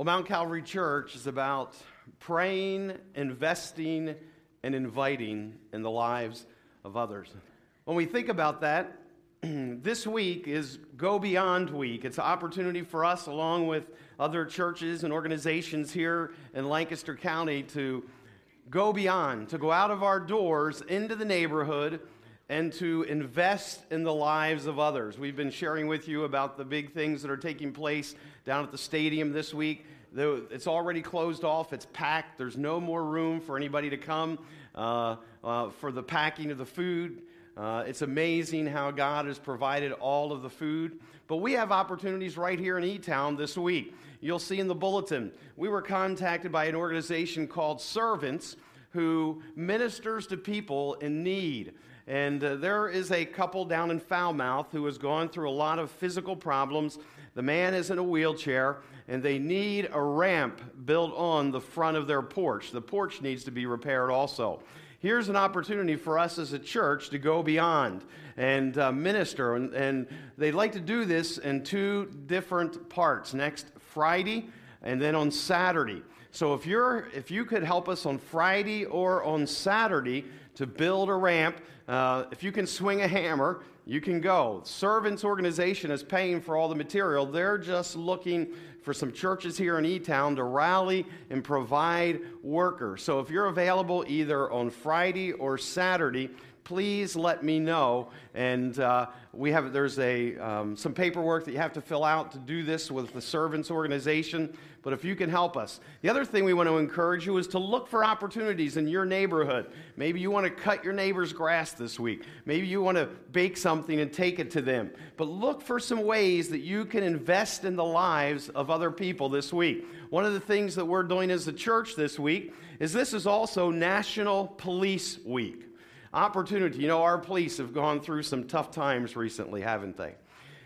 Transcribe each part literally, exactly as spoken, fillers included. Well, Mount Calvary Church is about praying, investing, and inviting in the lives of others. When we think about that, this week is Go Beyond Week. It's an opportunity for us, along with other churches and organizations here in Lancaster County, to go beyond, to go out of our doors into the neighborhood and to invest in the lives of others. We've been sharing with you about the big things that are taking place down at the stadium this week. It's already closed off. It's packed. There's no more room for anybody to come uh, uh, for the packing of the food. Uh, it's amazing how God has provided all of the food. But we have opportunities right here in E-Town this week. You'll see in the bulletin, we were contacted by an organization called Servants who ministers to people in need. And uh, there is a couple down in Foulmouth who has gone through a lot of physical problems. The man is in a wheelchair, and they need a ramp built on the front of their porch. The porch needs to be repaired also. Here's an opportunity for us as a church to go beyond and uh, minister. And, and they'd like to do this in two different parts, next Friday and then on Saturday. So if you're if you could help us on Friday or on Saturday to build a ramp, uh, if you can swing a hammer, you can go. Servants organization is paying for all the material. They're just looking for some churches here in E-Town to rally and provide workers. So if you're available either on Friday or Saturday, please let me know. And uh, we have there's a um, some paperwork that you have to fill out to do this with the Servants organization. But if you can help us. The other thing we want to encourage you is to look for opportunities in your neighborhood. Maybe you want to cut your neighbor's grass this week. Maybe you want to bake something and take it to them. But look for some ways that you can invest in the lives of other people this week. One of the things that we're doing as a church this week is this is also National Police Week. Opportunity. You know, our police have gone through some tough times recently, haven't they?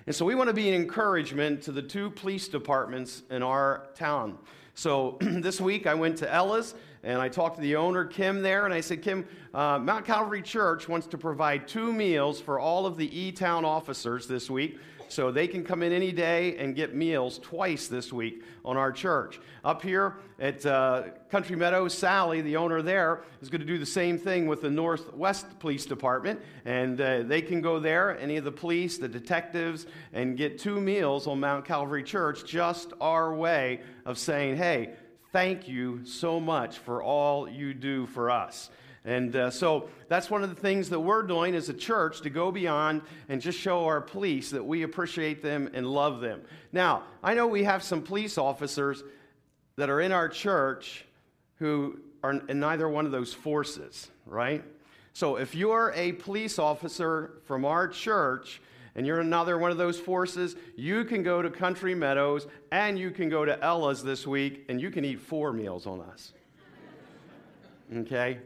And so we want to be an encouragement to the two police departments in our town. So this week I went to Ella's and I talked to the owner, Kim, there, and I said, Kim, uh, Mount Calvary Church wants to provide two meals for all of the E-Town officers this week. So they can come in any day and get meals twice this week on our church. Up here at uh, Country Meadows, Sally, the owner there, is going to do the same thing with the Northwest Police Department. And uh, they can go there, any of the police, the detectives, and get two meals on Mount Calvary Church, just our way of saying, hey, thank you so much for all you do for us. And uh, so that's one of the things that we're doing as a church, to go beyond and just show our police that we appreciate them and love them. Now, I know we have some police officers that are in our church who are in neither one of those forces, right? So if you're a police officer from our church and you're another one of those forces, you can go to Country Meadows and you can go to Ella's this week and you can eat four meals on us, okay?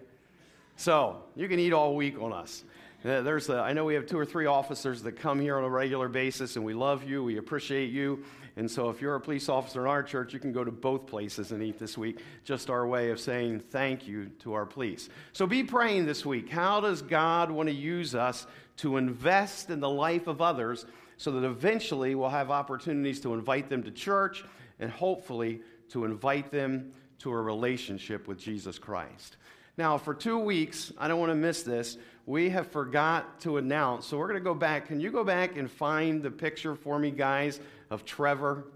So you can eat all week on us. There's, a, I know we have two or three officers that come here on a regular basis, and we love you, we appreciate you. And so if you're a police officer in our church, you can go to both places and eat this week, just our way of saying thank you to our police. So be praying this week. How does God want to use us to invest in the life of others so that eventually we'll have opportunities to invite them to church and hopefully to invite them to a relationship with Jesus Christ? Now, for two weeks, I don't want to miss this, we have forgot to announce, so we're going to go back. Can you go back and find the picture for me, guys, of Trevor?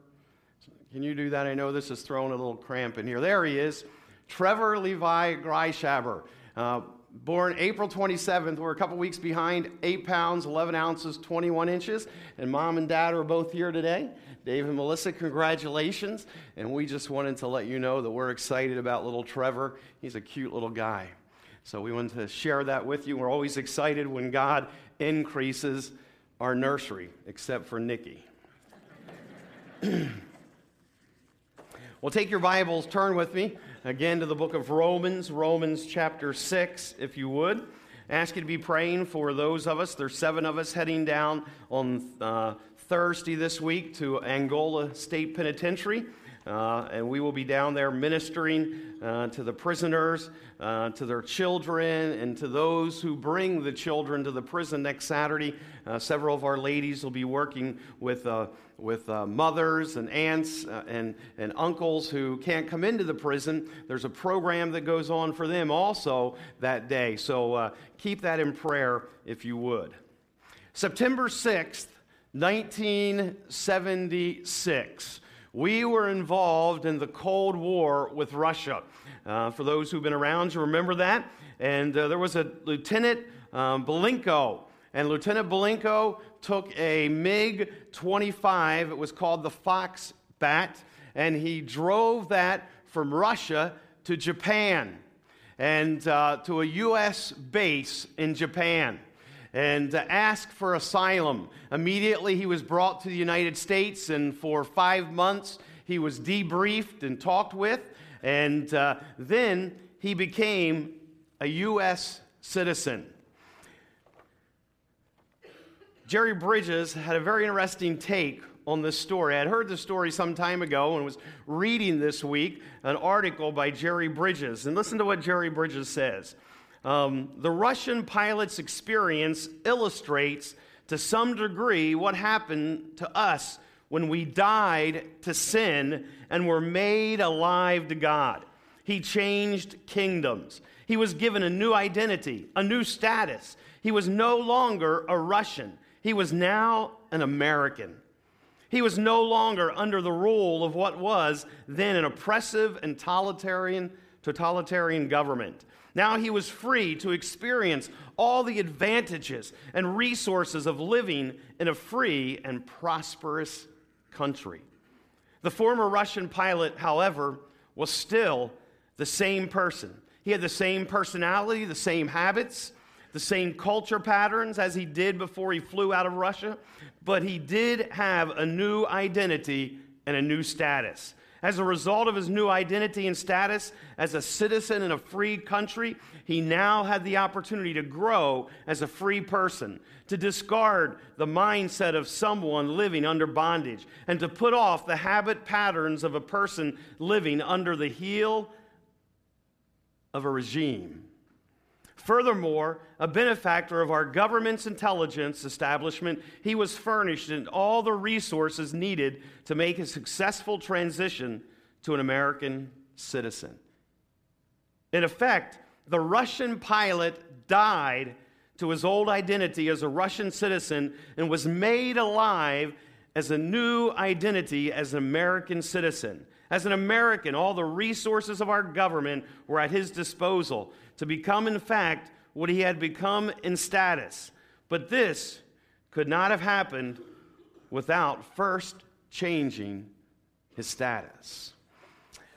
Can you do that? I know this is throwing a little cramp in here. There he is, Trevor Levi Grishaber, uh, born April twenty-seventh. We're a couple weeks behind, eight pounds, eleven ounces, twenty-one inches, and Mom and Dad are both here today. Dave and Melissa, congratulations, and we just wanted to let you know that we're excited about little Trevor. He's a cute little guy, so we wanted to share that with you. We're always excited when God increases our nursery, except for Nikki. Well, take your Bibles, turn with me, again, to the book of Romans, Romans chapter six, if you would. I ask you to be praying for those of us. There's seven of us heading down on uh Thursday this week to Angola State Penitentiary. uh, and we will be down there ministering uh, to the prisoners, uh, to their children, and to those who bring the children to the prison next Saturday. Uh, several of our ladies will be working with uh, with uh, mothers and aunts uh, and, and uncles who can't come into the prison. There's a program that goes on for them also that day, so uh, keep that in prayer if you would. September sixth, nineteen seventy-six, we were involved in the Cold War with Russia. Uh, for those who've been around, you remember that. And uh, there was a Lieutenant um, Belenko, and Lieutenant Belenko took a MiG twenty-five, it was called the Fox Bat, and he drove that from Russia to Japan, and uh, to a U S base in Japan, and asked for asylum. Immediately he was brought to the United States, and for five months he was debriefed and talked with, and uh, then he became a U S citizen. Jerry Bridges had a very interesting take on this story. I had heard the story some time ago and was reading this week an article by Jerry Bridges, and listen to what Jerry Bridges says. Um, the Russian pilot's experience illustrates to some degree what happened to us when we died to sin and were made alive to God. He changed kingdoms. He was given a new identity, a new status. He was no longer a Russian. He was now an American. He was no longer under the rule of what was then an oppressive and totalitarian, totalitarian government. Now he was free to experience all the advantages and resources of living in a free and prosperous country. The former Russian pilot, however, was still the same person. He had the same personality, the same habits, the same culture patterns as he did before he flew out of Russia, but he did have a new identity and a new status. As a result of his new identity and status as a citizen in a free country, he now had the opportunity to grow as a free person, to discard the mindset of someone living under bondage, and to put off the habit patterns of a person living under the heel of a regime. Furthermore, a benefactor of our government's intelligence establishment, he was furnished in all the resources needed to make a successful transition to an American citizen. In effect, the Russian pilot died to his old identity as a Russian citizen and was made alive as a new identity as an American citizen. As an American, all the resources of our government were at his disposal to become, in fact, what he had become in status. But this could not have happened without first changing his status.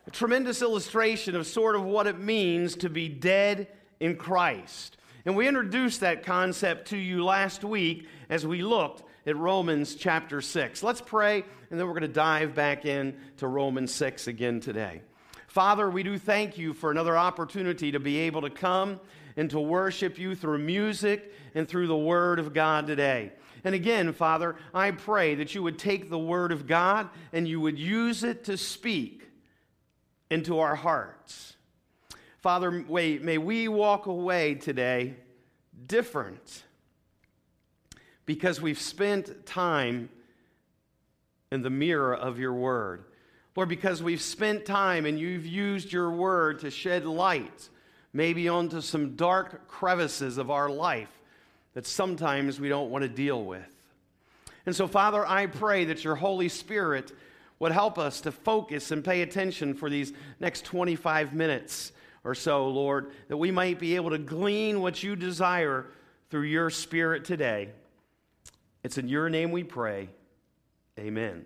A tremendous illustration of sort of what it means to be dead in Christ. And we introduced that concept to you last week as we looked at Romans chapter six. Let's pray, and then we're going to dive back in to Romans six again today. Father, we do thank you for another opportunity to be able to come and to worship you through music and through the Word of God today. And again, Father, I pray that you would take the Word of God and you would use it to speak into our hearts. Father, may we walk away today different, because we've spent time in the mirror of your word. Lord, because we've spent time and you've used your word to shed light, maybe onto some dark crevices of our life that sometimes we don't want to deal with. And so, Father, I pray that your Holy Spirit would help us to focus and pay attention for these next twenty-five minutes or so, Lord, that we might be able to glean what you desire through your Spirit today. It's in your name we pray. Amen.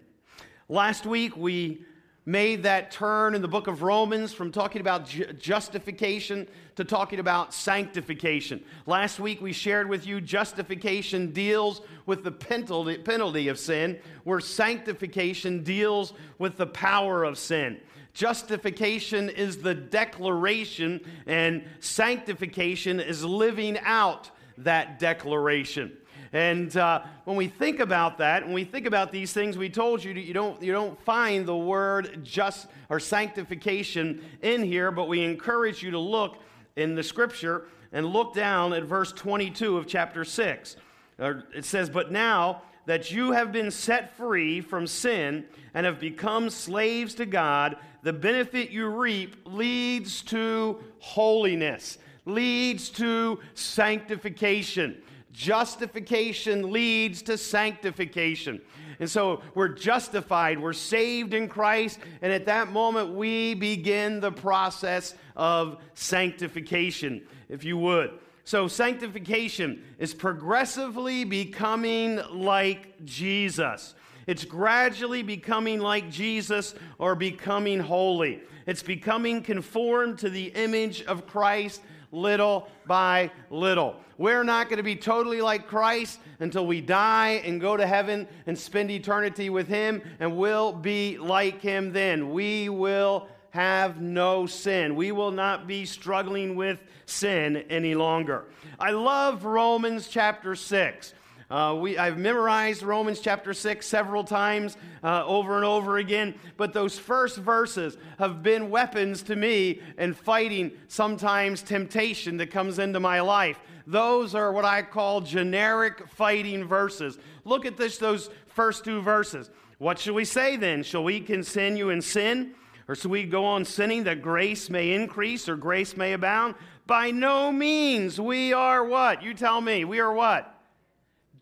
Last week, we made that turn in the book of Romans from talking about ju- justification to talking about sanctification. Last week, we shared with you justification deals with the penalty, penalty of sin, where sanctification deals with the power of sin. Justification is the declaration, and sanctification is living out that declaration. And uh, when we think about that, when we think about these things, we told you that you don't you don't find the word just or sanctification in here, but we encourage you to look in the Scripture and look down at verse twenty-two of chapter six. It says, "But now that you have been set free from sin and have become slaves to God, the benefit you reap leads to holiness," leads to sanctification. Justification leads to sanctification. And so we're justified, we're saved in Christ, and at that moment we begin the process of sanctification, if you would. So sanctification is progressively becoming like Jesus. It's gradually becoming like Jesus or becoming holy. It's becoming conformed to the image of Christ little by little. We're not going to be totally like Christ until we die and go to heaven and spend eternity with Him, and we'll be like Him then. We will have no sin. We will not be struggling with sin any longer. I love Romans chapter six. Uh, we, I've memorized Romans chapter six several times uh, over and over again, but those first verses have been weapons to me in fighting sometimes temptation that comes into my life. Those are what I call generic fighting verses. Look at this, those first two verses. "What shall we say then? Shall we continue in sin? Or shall we go on sinning that grace may increase or grace may abound? By no means." We are what? You tell me. We are what?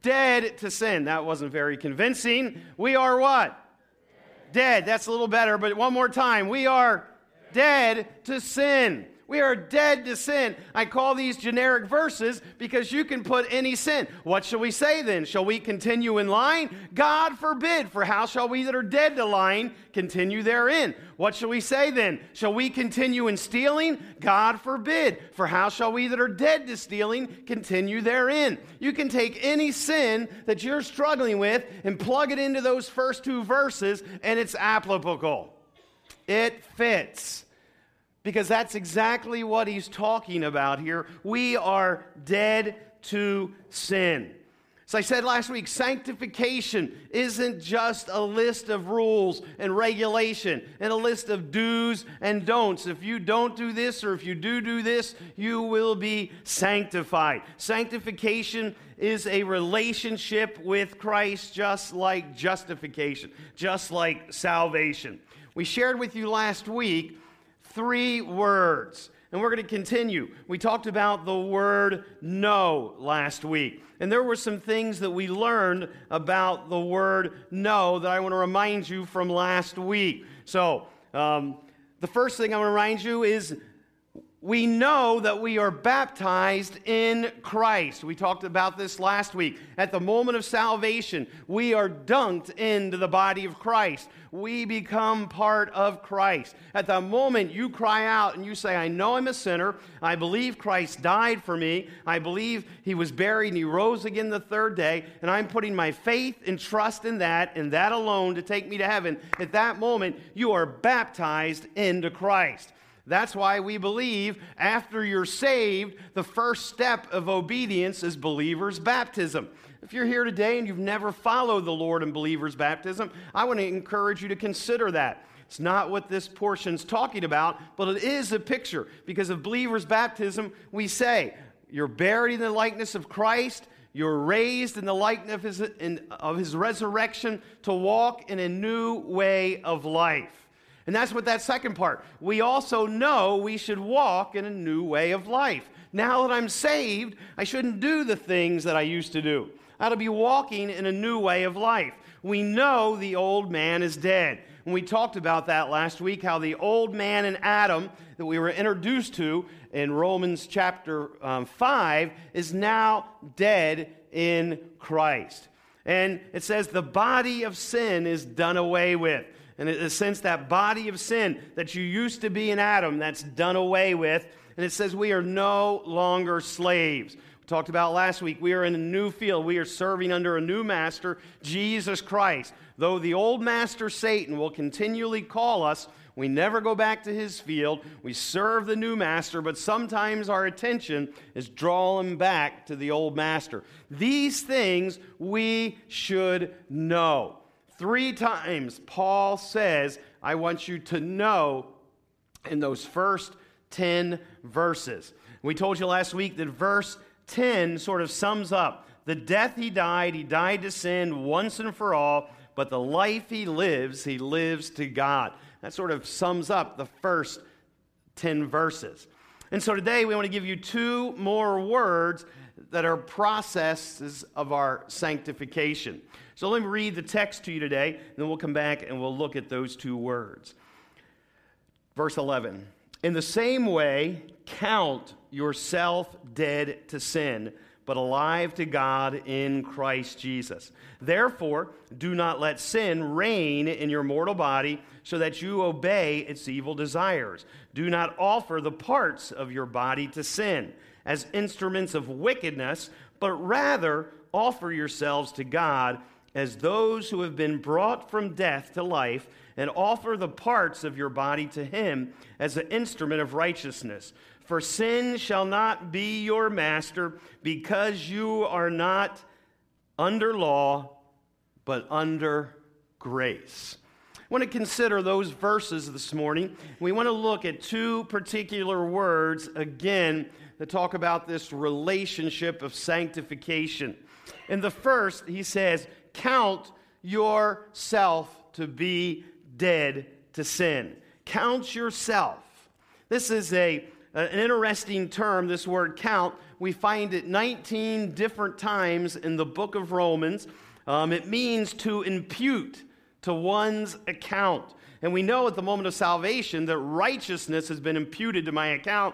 Dead to sin. That wasn't very convincing. We are what? Dead. Dead. That's a little better, but one more time. We are dead to sin. We are dead to sin. I call these generic verses because you can put any sin. "What shall we say then? Shall we continue in lying? God forbid, for how shall we that are dead to lying continue therein? What shall we say then? Shall we continue in stealing? God forbid, for how shall we that are dead to stealing continue therein?" You can take any sin that you're struggling with and plug it into those first two verses, and it's applicable. It fits. Because that's exactly what he's talking about here. We are dead to sin. As I said last week, sanctification isn't just a list of rules and regulation and a list of do's and don'ts. If you don't do this or if you do do this, you will be sanctified. Sanctification is a relationship with Christ, just like justification, just like salvation. We shared with you last week three words, and we're going to continue. We talked about the word no last week, and there were some things that we learned about the word no that I want to remind you from last week. So um, the first thing I want to remind you is we know that we are baptized in Christ. We talked about this last week. At the moment of salvation, we are dunked into the body of Christ. We become part of Christ. At the moment you cry out and you say, "I know I'm a sinner. I believe Christ died for me. I believe He was buried and He rose again the third day, and I'm putting my faith and trust in that and that alone to take me to heaven." At that moment, you are baptized into Christ. That's why we believe after you're saved, the first step of obedience is believer's baptism. If you're here today and you've never followed the Lord in believer's baptism, I want to encourage you to consider that. It's not what this portion's talking about, but it is a picture. Because of believer's baptism, we say, you're buried in the likeness of Christ, you're raised in the likeness of his, of his resurrection to walk in a new way of life. And that's what that second part. We also know we should walk in a new way of life. Now that I'm saved, I shouldn't do the things that I used to do. I ought to be walking in a new way of life. We know the old man is dead. And we talked about that last week, how the old man in Adam that we were introduced to in Romans chapter um, five is now dead in Christ. And it says the body of sin is done away with. And in a sense, that body of sin that you used to be in Adam, that's done away with. And it says we are no longer slaves. We talked about last week, we are in a new field. We are serving under a new master, Jesus Christ. Though the old master, Satan, will continually call us, We never go back to his field. We serve the new master, but sometimes our attention is drawn back to the old master. These things we should know. Three times Paul says, I want you to know in those first ten verses. We told you last week that verse ten sort of sums up the death he died. He died to sin once and for all, but the life he lives, he lives to God. That sort of sums up the first ten verses. And so today we want to give you two more words that are processes of our sanctification. So let me read the text to you today, and then we'll come back and we'll look at those two words. Verse eleven, in the same way, count yourself dead to sin, but alive to God in Christ Jesus. Therefore, do not let sin reign in your mortal body so that you obey its evil desires. Do not offer the parts of your body to sin as instruments of wickedness, but rather offer yourselves to God as those who have been brought from death to life, and offer the parts of your body to him as an instrument of righteousness. For sin shall not be your master, because you are not under law, but under grace. I want to consider those verses this morning. We want to look at two particular words, again, that talk about this relationship of sanctification. In the first, he says, count yourself to be dead to sin. Count yourself. This is a, an interesting term, this word count. We find it nineteen different times in the book of Romans. Um, it means to impute to one's account. And we know at the moment of salvation that righteousness has been imputed to my account.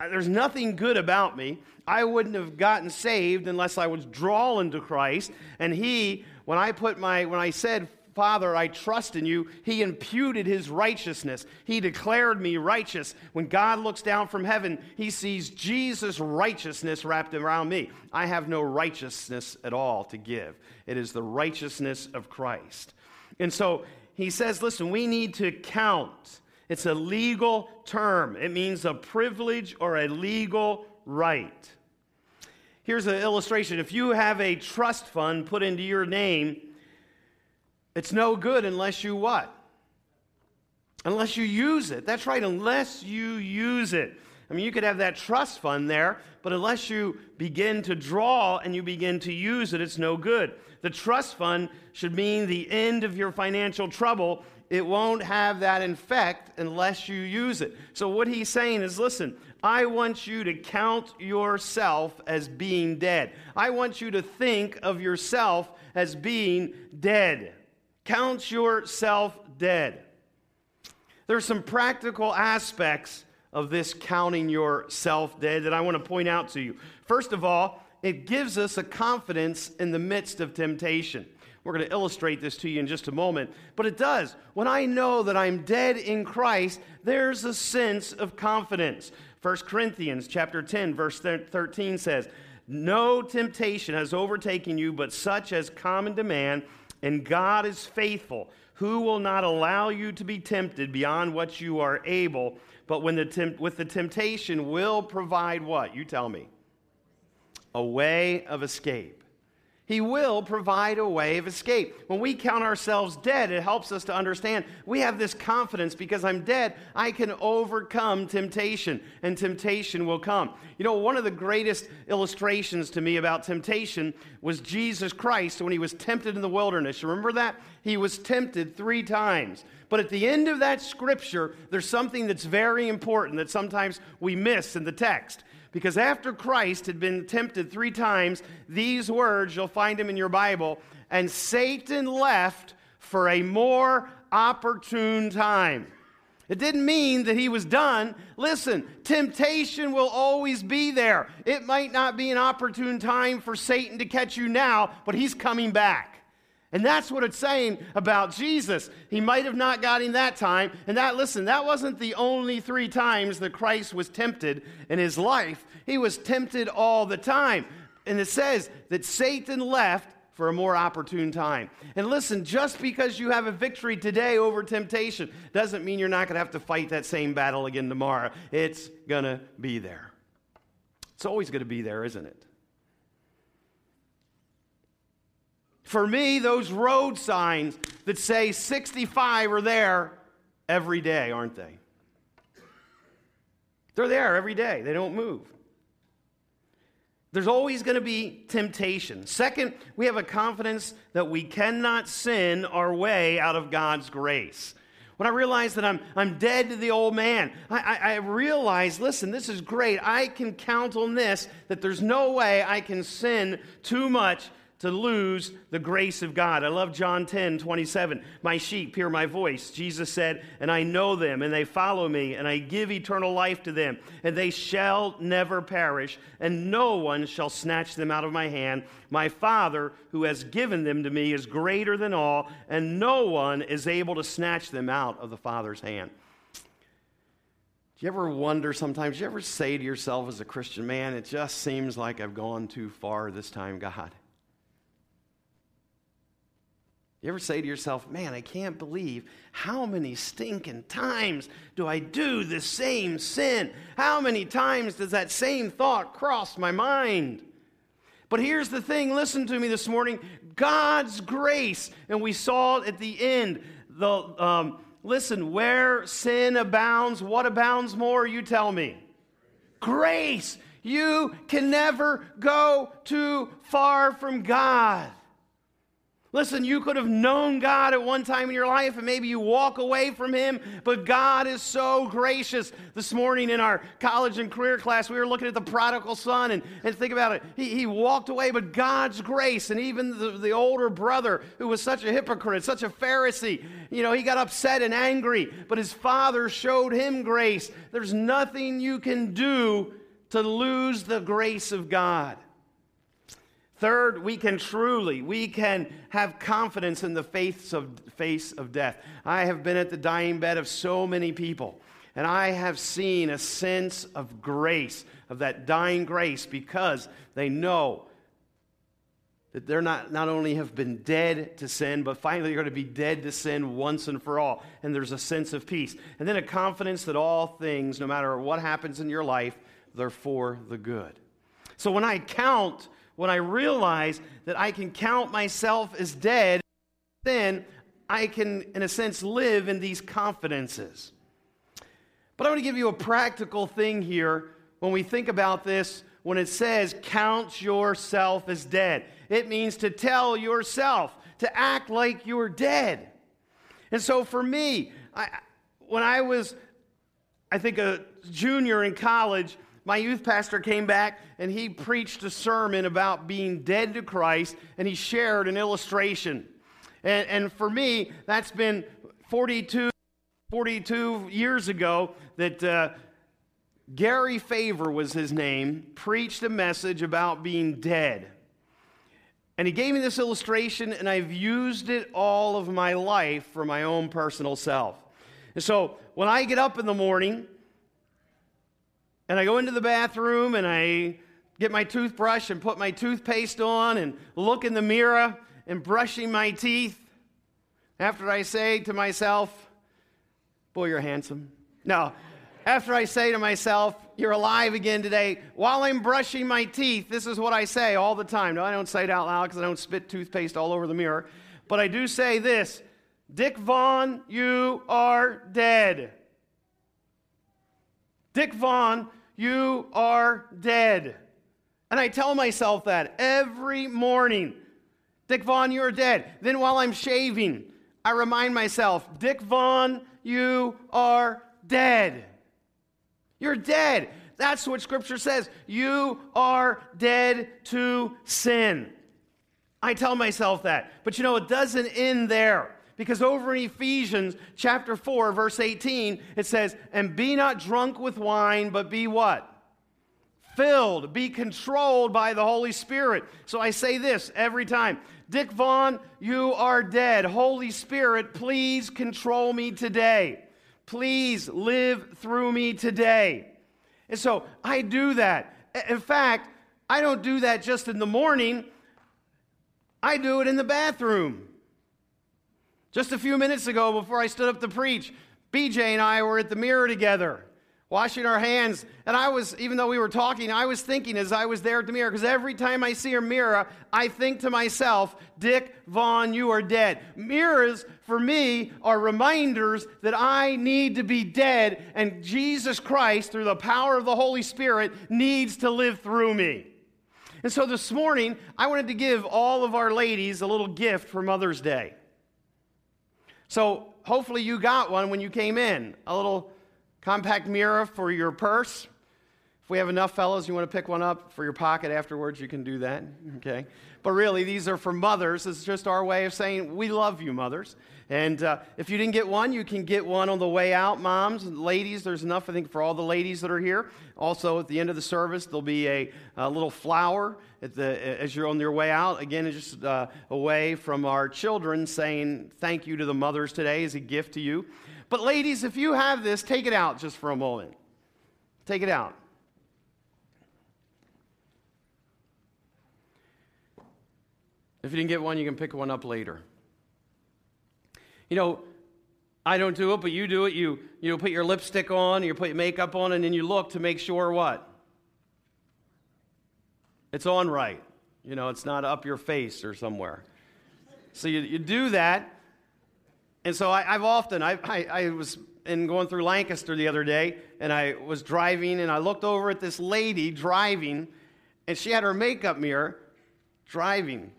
There's nothing good about me. I wouldn't have gotten saved unless I was drawn to Christ. And he, when I put my, when I said, Father, I trust in you, he imputed his righteousness. He declared me righteous. When God looks down from heaven, he sees Jesus' righteousness wrapped around me. I have no righteousness at all to give. It is the righteousness of Christ. And so he says, listen, we need to count. It's a legal term. It means a privilege or a legal right. Here's an illustration. If you have a trust fund put into your name, it's no good unless you what? Unless you use it. That's right, unless you use it. I mean, you could have that trust fund there, but unless you begin to draw and you begin to use it, it's no good. The trust fund should mean the end of your financial trouble. It won't have that effect unless you use it. So what he's saying is, listen, I want you to count yourself as being dead. I want you to think of yourself as being dead. Count yourself dead. There's some practical aspects of this counting yourself dead that I want to point out to you. First of all, it gives us a confidence in the midst of temptation. We're going to illustrate this to you in just a moment, but it does. When I know that I'm dead in Christ, there's a sense of confidence. First Corinthians chapter ten, verse thirteen says, no temptation has overtaken you, but such as common to man, and God is faithful, who will not allow you to be tempted beyond what you are able, but when the temp- with the temptation will provide what? You tell me. A way of escape. He will provide a way of escape. When we count ourselves dead, it helps us to understand we have this confidence because I'm dead, I can overcome temptation, and temptation will come. You know, one of the greatest illustrations to me about temptation was Jesus Christ when he was tempted in the wilderness. You remember that? He was tempted three times. But at the end of that scripture, there's something that's very important that sometimes we miss in the text. Because after Christ had been tempted three times, these words, you'll find them in your Bible, and Satan left for a more opportune time. It didn't mean that he was done. Listen, temptation will always be there. It might not be an opportune time for Satan to catch you now, but he's coming back. And that's what it's saying about Jesus. He might have not got him that time. And that, listen, that wasn't the only three times that Christ was tempted in his life. He was tempted all the time. And it says that Satan left for a more opportune time. And listen, just because you have a victory today over temptation doesn't mean you're not going to have to fight that same battle again tomorrow. It's going to be there. It's always going to be there, isn't it? For me, those road signs that say sixty-five are there every day, aren't they? They're there every day. They don't move. There's always going to be temptation. Second, we have a confidence that we cannot sin our way out of God's grace. When I realize that I'm, I'm dead to the old man, I, I, I realize, listen, this is great. I can count on this, that there's no way I can sin too much to lose the grace of God. I love John ten twenty-seven. My sheep hear my voice. Jesus said, and I know them, and they follow me, and I give eternal life to them, and they shall never perish, and no one shall snatch them out of my hand. My Father, who has given them to me, is greater than all, and no one is able to snatch them out of the Father's hand. Do you ever wonder sometimes, do you ever say to yourself as a Christian, man, it just seems like I've gone too far this time, God? You ever say to yourself, man, I can't believe how many stinking times do I do the same sin? How many times does that same thought cross my mind? But here's the thing, listen to me this morning. God's grace, and we saw it at the end. The um, listen, where sin abounds, what abounds more? You tell me. Grace. You can never go too far from God. Listen, you could have known God at one time in your life, and maybe you walk away from him, but God is so gracious. This morning in our college and career class, we were looking at the prodigal son, and, and think about it. He, he walked away, but God's grace, and even the, the older brother who was such a hypocrite, such a Pharisee, you know, he got upset and angry, but his father showed him grace. There's nothing you can do to lose the grace of God. Third, we can truly, we can have confidence in the face of, face of death. I have been at the dying bed of so many people, and I have seen a sense of grace, of that dying grace, because they know that they're not, not only have been dead to sin, but finally they're going to be dead to sin once and for all, and there's a sense of peace. And then a confidence that all things, no matter what happens in your life, they're for the good. So when I count... When I realize that I can count myself as dead, then I can, in a sense, live in these confidences. But I want to give you a practical thing here when we think about this, when it says, count yourself as dead. It means to tell yourself, to act like you're dead. And so for me, I, when I was, I think, a junior in college, my youth pastor came back and he preached a sermon about being dead to Christ, and he shared an illustration. And, and for me, that's been forty-two, forty-two years ago that uh, Gary Favor was his name, preached a message about being dead. And he gave me this illustration, and I've used it all of my life for my own personal self. And so when I get up in the morning, and I go into the bathroom, and I get my toothbrush and put my toothpaste on and look in the mirror and brushing my teeth. After I say to myself, boy, you're handsome. No, after I say to myself, you're alive again today, while I'm brushing my teeth, this is what I say all the time. No, I don't say it out loud because I don't spit toothpaste all over the mirror. But I do say this, Dick Vaughn, you are dead. Dick Vaughn, you are dead. And I tell myself that every morning. Dick Vaughn, you are dead. Then while I'm shaving, I remind myself, Dick Vaughn, you are dead. You're dead. That's what Scripture says. You are dead to sin. I tell myself that. But you know, it doesn't end there. Because over in Ephesians chapter four, verse eighteen, it says, and be not drunk with wine, but be what? Filled, be controlled by the Holy Spirit. So I say this every time. Dick Vaughn, you are dead. Holy Spirit, please control me today. Please live through me today. And so I do that. In fact, I don't do that just in the morning. I do it in the bathroom. Just a few minutes ago, before I stood up to preach, B J and I were at the mirror together, washing our hands. And I was, even though we were talking, I was thinking as I was there at the mirror, because every time I see a mirror, I think to myself, Dick Vaughn, you are dead. Mirrors, for me, are reminders that I need to be dead, and Jesus Christ, through the power of the Holy Spirit, needs to live through me. And so this morning, I wanted to give all of our ladies a little gift for Mother's Day. So hopefully you got one when you came in, a little compact mirror for your purse. If we have enough, fellas, you want to pick one up for your pocket afterwards, you can do that, okay? But really, these are for mothers. It's just our way of saying, we love you, mothers. And uh, if you didn't get one, you can get one on the way out, moms. Ladies, there's enough, I think, for all the ladies that are here. Also, at the end of the service, there'll be a, a little flower at the, as you're on your way out. Again, it's just uh, a way from our children saying thank you to the mothers today as a gift to you. But ladies, if you have this, take it out just for a moment. Take it out. If you didn't get one, you can pick one up later. You know, I don't do it, but you do it. You, you put your lipstick on, you put your makeup on, and then you look to make sure what? It's on right. You know, it's not up your face or somewhere. So you, you do that. And so I, I've often, I, I, I was in going through Lancaster the other day, and I was driving, and I looked over at this lady driving, and she had her makeup mirror driving,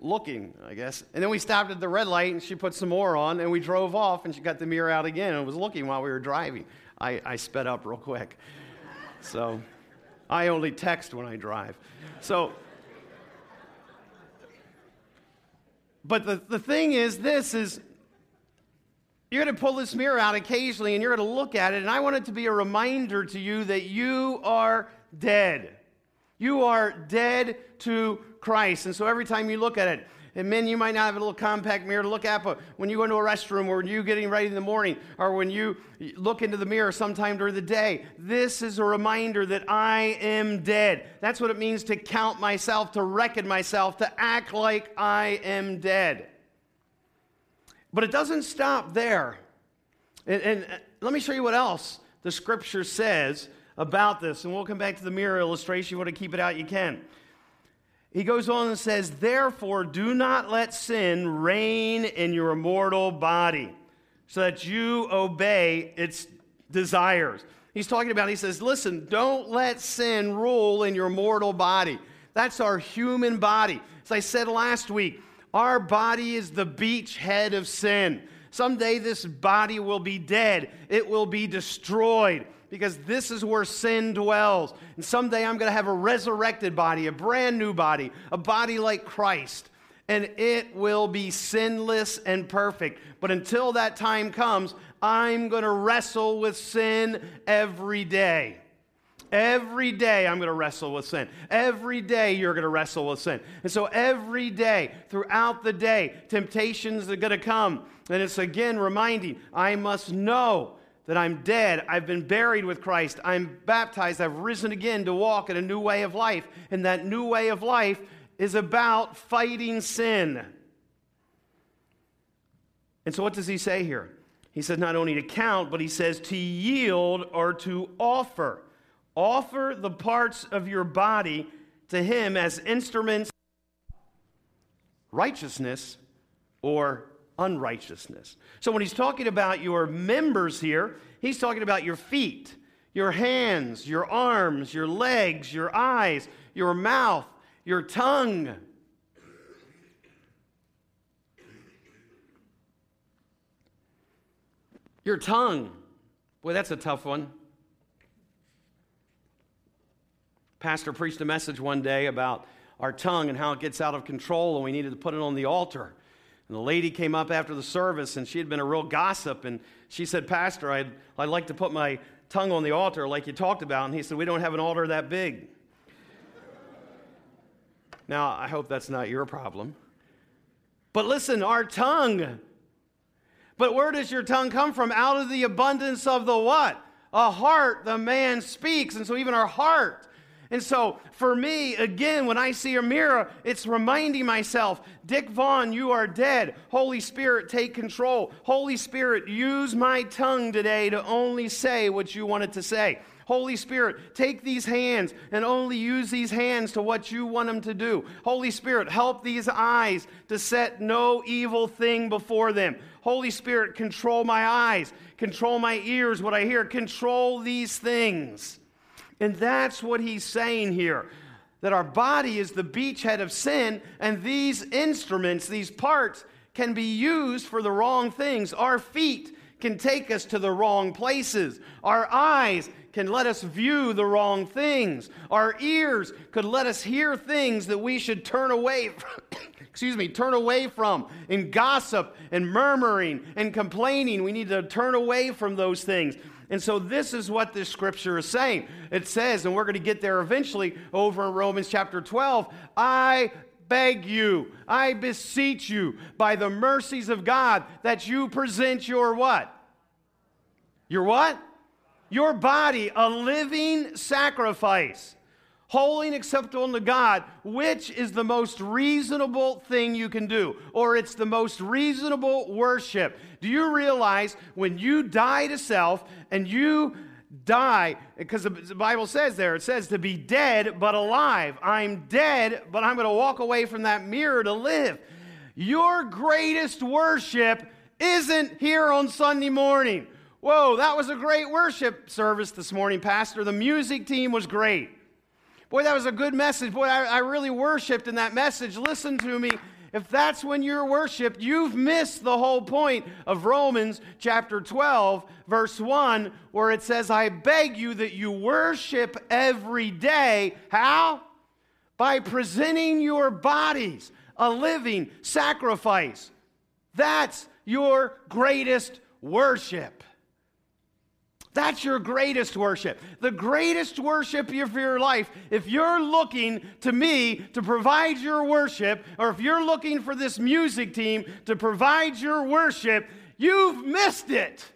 looking, I guess. And then we stopped at the red light, and she put some more on, and we drove off, and she got the mirror out again and was looking while we were driving. I, I sped up real quick. So I only text when I drive. So... But the, the thing is, this is... You're going to pull this mirror out occasionally, and you're going to look at it, and I want it to be a reminder to you that you are dead. You are dead to Christ, and so every time you look at it, and men, you might not have a little compact mirror to look at, but when you go into a restroom, or when you're getting ready in the morning, or when you look into the mirror sometime during the day, this is a reminder that I am dead. That's what it means to count myself, to reckon myself, to act like I am dead. But it doesn't stop there. And, and let me show you what else the Scripture says about this. And we'll come back to the mirror illustration. You want to keep it out, you can. He goes on and says, therefore, do not let sin reign in your mortal body so that you obey its desires. He's talking about, he says, listen, don't let sin rule in your mortal body. That's our human body. As I said last week, our body is the beachhead of sin. Someday this body will be dead. It will be destroyed because this is where sin dwells. And someday I'm going to have a resurrected body, a brand new body, a body like Christ. And it will be sinless and perfect. But until that time comes, I'm going to wrestle with sin every day. Every day I'm going to wrestle with sin. Every day you're going to wrestle with sin. And so every day, throughout the day, temptations are going to come. And it's again reminding, I must know that I'm dead. I've been buried with Christ. I'm baptized. I've risen again to walk in a new way of life. And that new way of life is about fighting sin. And so what does he say here? He says not only to count, but he says to yield or to offer. Offer the parts of your body to him as instruments of righteousness or unrighteousness. So when he's talking about your members here, he's talking about your feet, your hands, your arms, your legs, your eyes, your mouth, your tongue. Your tongue. Boy, that's a tough one. Pastor preached a message one day about our tongue and how it gets out of control, and we needed to put it on the altar. And the lady came up after the service, and she had been a real gossip, and she said, Pastor, I'd, I'd like to put my tongue on the altar like you talked about. And he said, we don't have an altar that big. Now, I hope that's not your problem. But listen, our tongue. But where does your tongue come from? Out of the abundance of the what? A heart, the man speaks. And so even our heart And so for me, again, when I see a mirror, it's reminding myself, Dick Vaughn, you are dead. Holy Spirit, take control. Holy Spirit, use my tongue today to only say what you wanted to say. Holy Spirit, take these hands and only use these hands to what you want them to do. Holy Spirit, help these eyes to set no evil thing before them. Holy Spirit, control my eyes, control my ears, what I hear, control these things. And that's what he's saying here, that our body is the beachhead of sin, and these instruments, these parts, can be used for the wrong things. Our feet can take us to the wrong places. Our eyes can let us view the wrong things. Our ears could let us hear things that we should turn away from, excuse me, turn away from in gossip and murmuring and complaining. We need to turn away from those things. And so this is what this scripture is saying. It says, and we're going to get there eventually over in Romans chapter twelve, I beg you, I beseech you by the mercies of God that you present your what? Your what? Your body, a living sacrifice, holy and acceptable unto God, which is the most reasonable thing you can do, or it's the most reasonable worship. Do you realize when you die to self and you die, because the Bible says there, it says to be dead but alive. I'm dead, but I'm going to walk away from that mirror to live. Your greatest worship isn't here on Sunday morning. Whoa, that was a great worship service this morning, Pastor. The music team was great. Boy, that was a good message. Boy, I, I really worshiped in that message. Listen to me. If that's when you're worshiped, you've missed the whole point of Romans chapter twelve, verse one, where it says, I beg you that you worship every day. How? By presenting your bodies a living sacrifice. That's your greatest worship. That's your greatest worship. The greatest worship of your life, if you're looking to me to provide your worship, or if you're looking for this music team to provide your worship, you've missed it.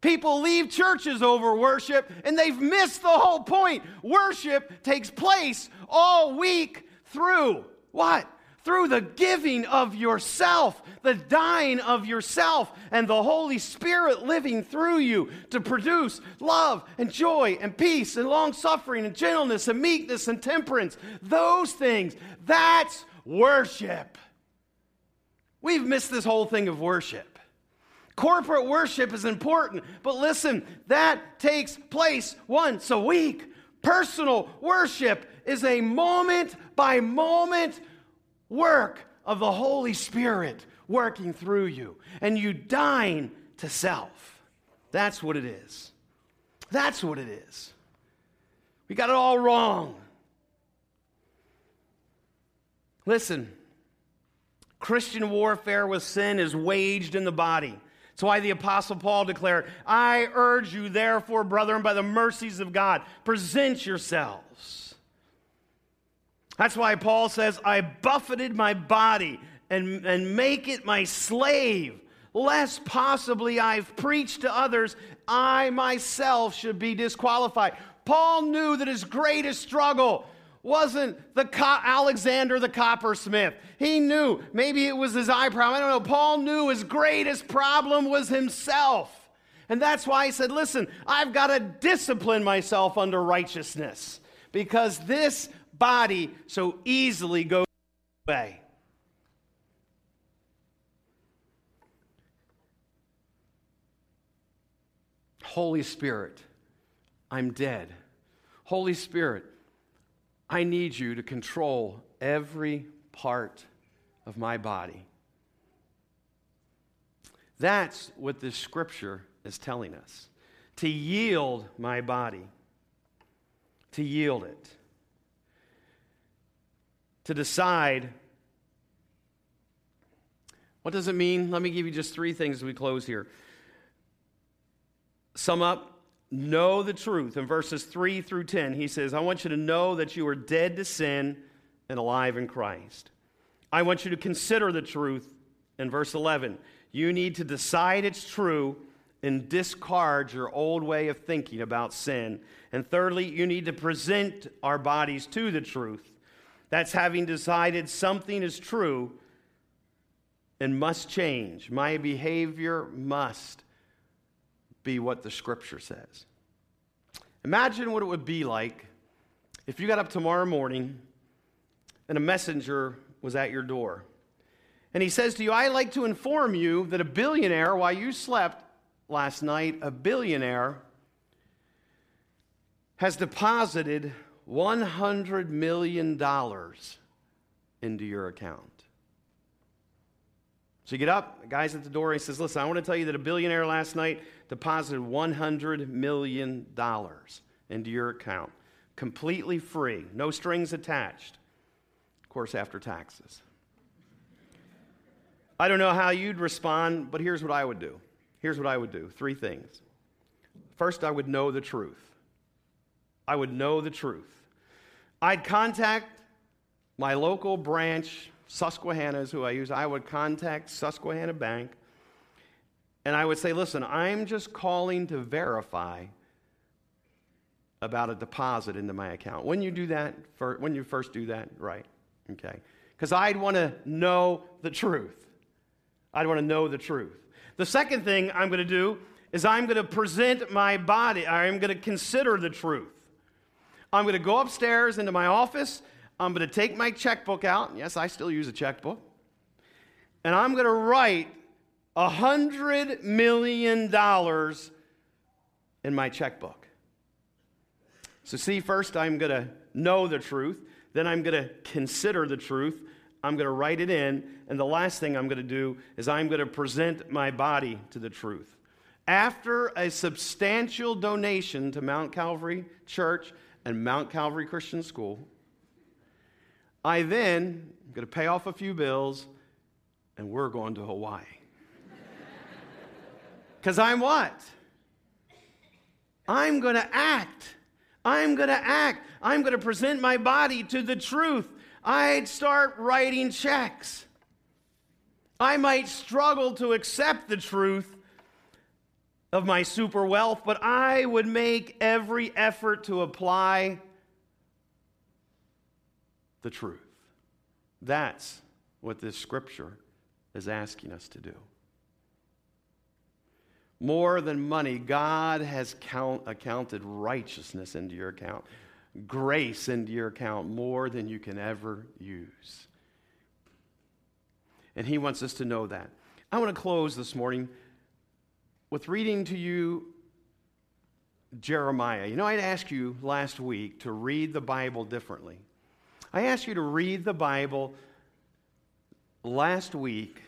People leave churches over worship, and they've missed the whole point. Worship takes place all week through what? Through the giving of yourself, the dying of yourself, and the Holy Spirit living through you to produce love and joy and peace and long-suffering and gentleness and meekness and temperance. Those things, that's worship. We've missed this whole thing of worship. Corporate worship is important, but listen, that takes place once a week. Personal worship is a moment-by-moment work of the Holy Spirit working through you, and you dying to self. That's what it is. That's what it is. We got it all wrong. Listen, Christian warfare with sin is waged in the body. That's why the Apostle Paul declared, I urge you, therefore, brethren, by the mercies of God, present yourselves. That's why Paul says, I buffeted my body and, and make it my slave, lest possibly I've preached to others, I myself should be disqualified. Paul knew that his greatest struggle wasn't the co- Alexander the coppersmith. He knew, maybe it was his eye problem, I don't know. Paul knew his greatest problem was himself. And that's why he said, listen, I've got to discipline myself under righteousness, because this body so easily goes away. Holy Spirit, I'm dead. Holy Spirit, I need you to control every part of my body. That's what this scripture is telling us. To yield my body. To yield it. To decide, what does it mean? Let me give you just three things as we close here. Sum up, know the truth. In verses three through ten, he says, I want you to know that you are dead to sin and alive in Christ. I want you to consider the truth. In verse eleven, you need to decide it's true and discard your old way of thinking about sin. And thirdly, you need to present our bodies to the truth. That's having decided something is true and must change. My behavior must be what the Scripture says. Imagine what it would be like if you got up tomorrow morning and a messenger was at your door. And he says to you, I'd like to inform you that a billionaire, while you slept last night, a billionaire has deposited one hundred million dollars into your account. So you get up, the guy's at the door, he says, listen, I want to tell you that a billionaire last night deposited one hundred million dollars into your account, completely free, no strings attached, of course, after taxes. I don't know how you'd respond, but here's what I would do. Here's what I would do, three things. First, I would know the truth. I would know the truth. I'd contact my local branch. Susquehanna is who I use. I would contact Susquehanna Bank, and I would say, listen, I'm just calling to verify about a deposit into my account. When you do that, for, when you first do that, right, okay, because I'd want to know the truth. I'd want to know the truth. The second thing I'm going to do is I'm going to present my body. I'm going to consider the truth. I'm going to go upstairs into my office. I'm going to take my checkbook out. Yes, I still use a checkbook. And I'm going to write one hundred million dollars in my checkbook. So see, first I'm going to know the truth. Then I'm going to consider the truth. I'm going to write it in. And the last thing I'm going to do is I'm going to present my body to the truth. After a substantial donation to Mount Calvary Church and Mount Calvary Christian School, I then am going to pay off a few bills, and we're going to Hawaii. Because I'm what? I'm going to act. I'm going to act. I'm going to present my body to the truth. I'd start writing checks. I might struggle to accept the truth of my super wealth, but I would make every effort to apply the truth. That's what this Scripture is asking us to do. More than money, God has count, accounted righteousness into your account, grace into your account, more than you can ever use. And He wants us to know that. I want to close this morning with reading to you Jeremiah. You know, I'd asked you last week to read the Bible differently. I asked you to read the Bible last week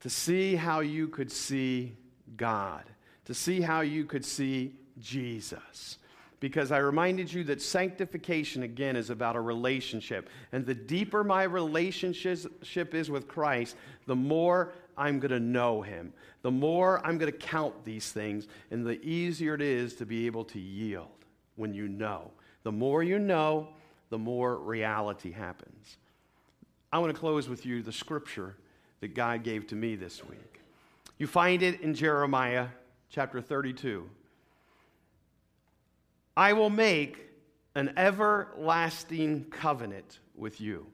to see how you could see God, to see how you could see Jesus. Because I reminded you that sanctification, again, is about a relationship. And the deeper my relationship is with Christ, the more I'm going to know Him. The more I'm going to count these things, and the easier it is to be able to yield when you know. The more you know, the more reality happens. I want to close with you the Scripture that God gave to me this week. You find it in Jeremiah chapter thirty-two. I will make an everlasting covenant with you.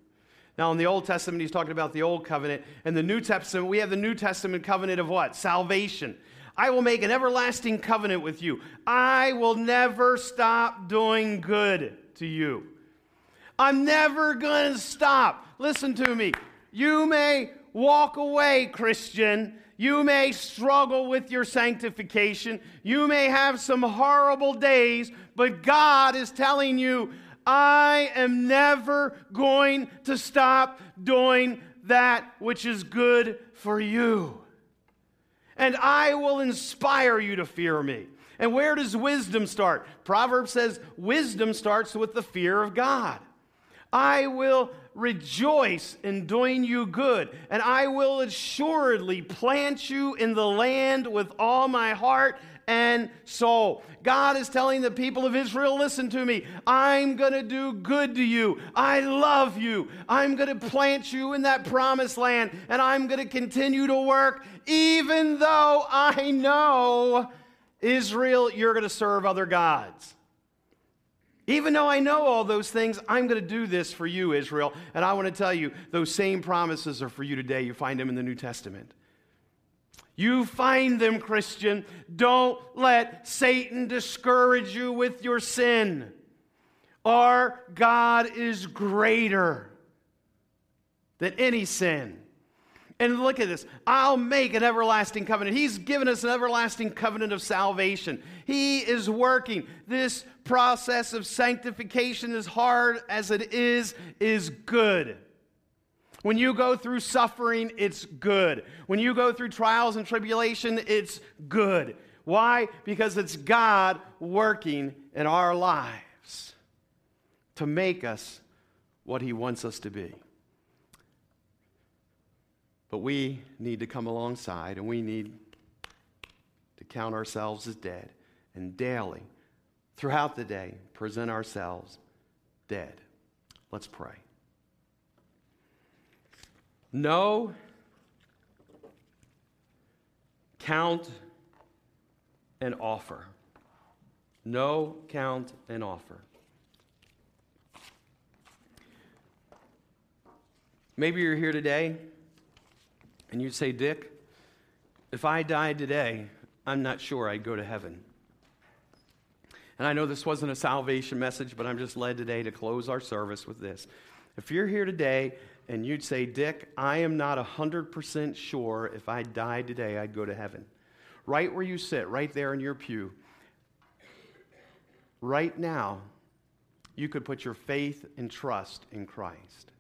Now, in the Old Testament, He's talking about the Old Covenant. In the New Testament, we have the New Testament covenant of what? Salvation. I will make an everlasting covenant with you. I will never stop doing good to you. I'm never going to stop. Listen to me. You may walk away, Christian. You may struggle with your sanctification. You may have some horrible days, but God is telling you, I am never going to stop doing that which is good for you. And I will inspire you to fear me. And where does wisdom start? Proverbs says wisdom starts with the fear of God. I will rejoice in doing you good, and I will assuredly plant you in the land with all my heart, and soul. God is telling the people of Israel, listen to me. I'm going to do good to you. I love you. I'm going to plant you in that promised land, and I'm going to continue to work, even though I know, Israel, you're going to serve other gods. Even though I know all those things, I'm going to do this for you, Israel. And I want to tell you, those same promises are for you today. You find them in the New Testament. You find them, Christian. Don't let Satan discourage you with your sin. Our God is greater than any sin. And look at this. I'll make an everlasting covenant. He's given us an everlasting covenant of salvation. He is working. This process of sanctification, as hard as it is, is good. When you go through suffering, it's good. When you go through trials and tribulation, it's good. Why? Because it's God working in our lives to make us what He wants us to be. But we need to come alongside, and we need to count ourselves as dead, and daily, throughout the day, present ourselves dead. Let's pray. Know, count, and offer. Know, count, and offer. Maybe you're here today, and you'd say, Dick, if I died today, I'm not sure I'd go to heaven. And I know this wasn't a salvation message, but I'm just led today to close our service with this. If you're here today and you'd say, Dick, I am not one hundred percent sure if I died today, I'd go to heaven. Right where you sit, right there in your pew, right now, you could put your faith and trust in Christ.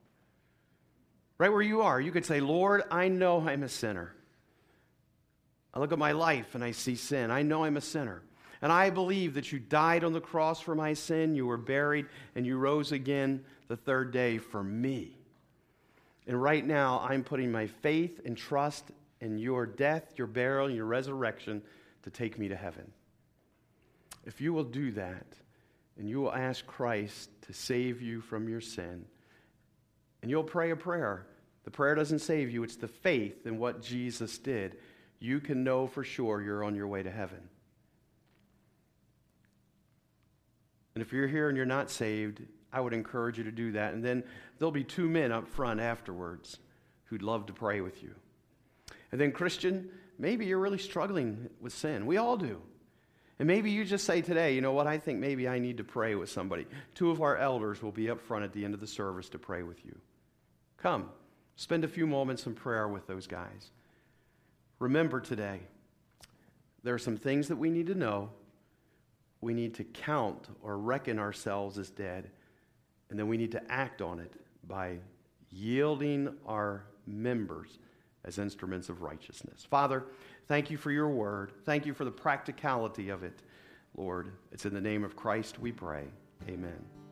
Right where you are, you could say, Lord, I know I'm a sinner. I look at my life and I see sin. I know I'm a sinner. And I believe that you died on the cross for my sin, you were buried, and you rose again the third day for me. And right now, I'm putting my faith and trust in your death, your burial, and your resurrection to take me to heaven. If you will do that, and you will ask Christ to save you from your sin, and you'll pray a prayer. The prayer doesn't save you. It's the faith in what Jesus did. You can know for sure you're on your way to heaven. And if you're here and you're not saved, I would encourage you to do that. And then there'll be two men up front afterwards who'd love to pray with you. And then, Christian, maybe you're really struggling with sin. We all do. And maybe you just say today, you know what, I think maybe I need to pray with somebody. Two of our elders will be up front at the end of the service to pray with you. Come, spend a few moments in prayer with those guys. Remember today, there are some things that we need to know. We need to count or reckon ourselves as dead, and then we need to act on it by yielding our members as instruments of righteousness. Father, thank you for your word. Thank you for the practicality of it, Lord. It's in the name of Christ we pray. Amen.